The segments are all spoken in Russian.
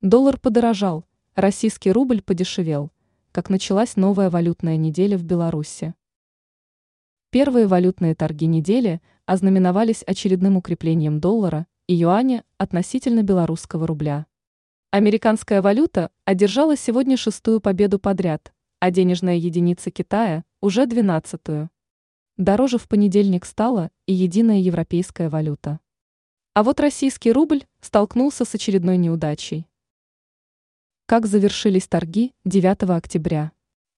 Доллар подорожал, российский рубль подешевел, как началась новая валютная неделя в Беларуси. Первые валютные торги недели ознаменовались очередным укреплением доллара и юаня относительно белорусского рубля. Американская валюта одержала сегодня 6-ю победу подряд, а денежная единица Китая уже 12-ю. Дороже в понедельник стала и единая европейская валюта. А вот российский рубль столкнулся с очередной неудачей. Как завершились торги 9 октября?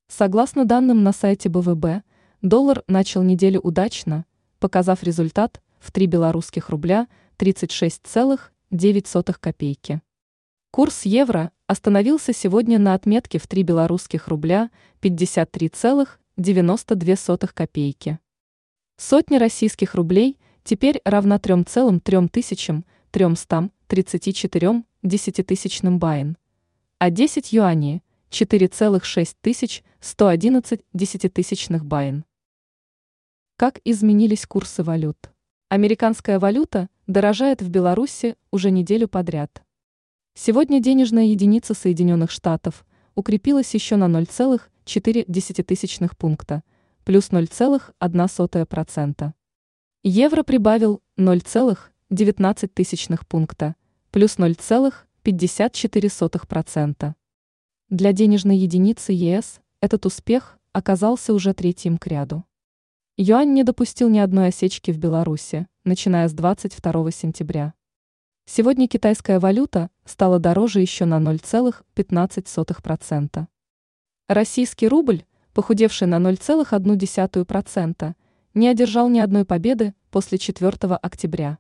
Согласно данным на сайте БВБ, доллар начал неделю удачно, показав результат в 3 белорусских рубля 36,9 копейки. Курс евро остановился сегодня на отметке в 3 белорусских рубля 53,92 копейки. Сотня российских рублей теперь равна 3,3334 десятитысячным баин, а 10 юаней – 4,6111 десятитысячных баин. Как изменились курсы валют? Американская валюта дорожает в Беларуси уже неделю подряд. Сегодня денежная единица Соединенных Штатов укрепилась еще на 0,4 десятитысячных пункта, плюс 0,01%. Евро прибавил 0,19 тысячных пункта, плюс 0,54%. Для денежной единицы ЕС этот успех оказался уже третьим к ряду. Юань не допустил ни одной осечки в Беларуси, начиная с 22 сентября. Сегодня китайская валюта стала дороже еще на 0,15%. Российский рубль, похудевший на 0,1%, не одержал ни одной победы после 4 октября.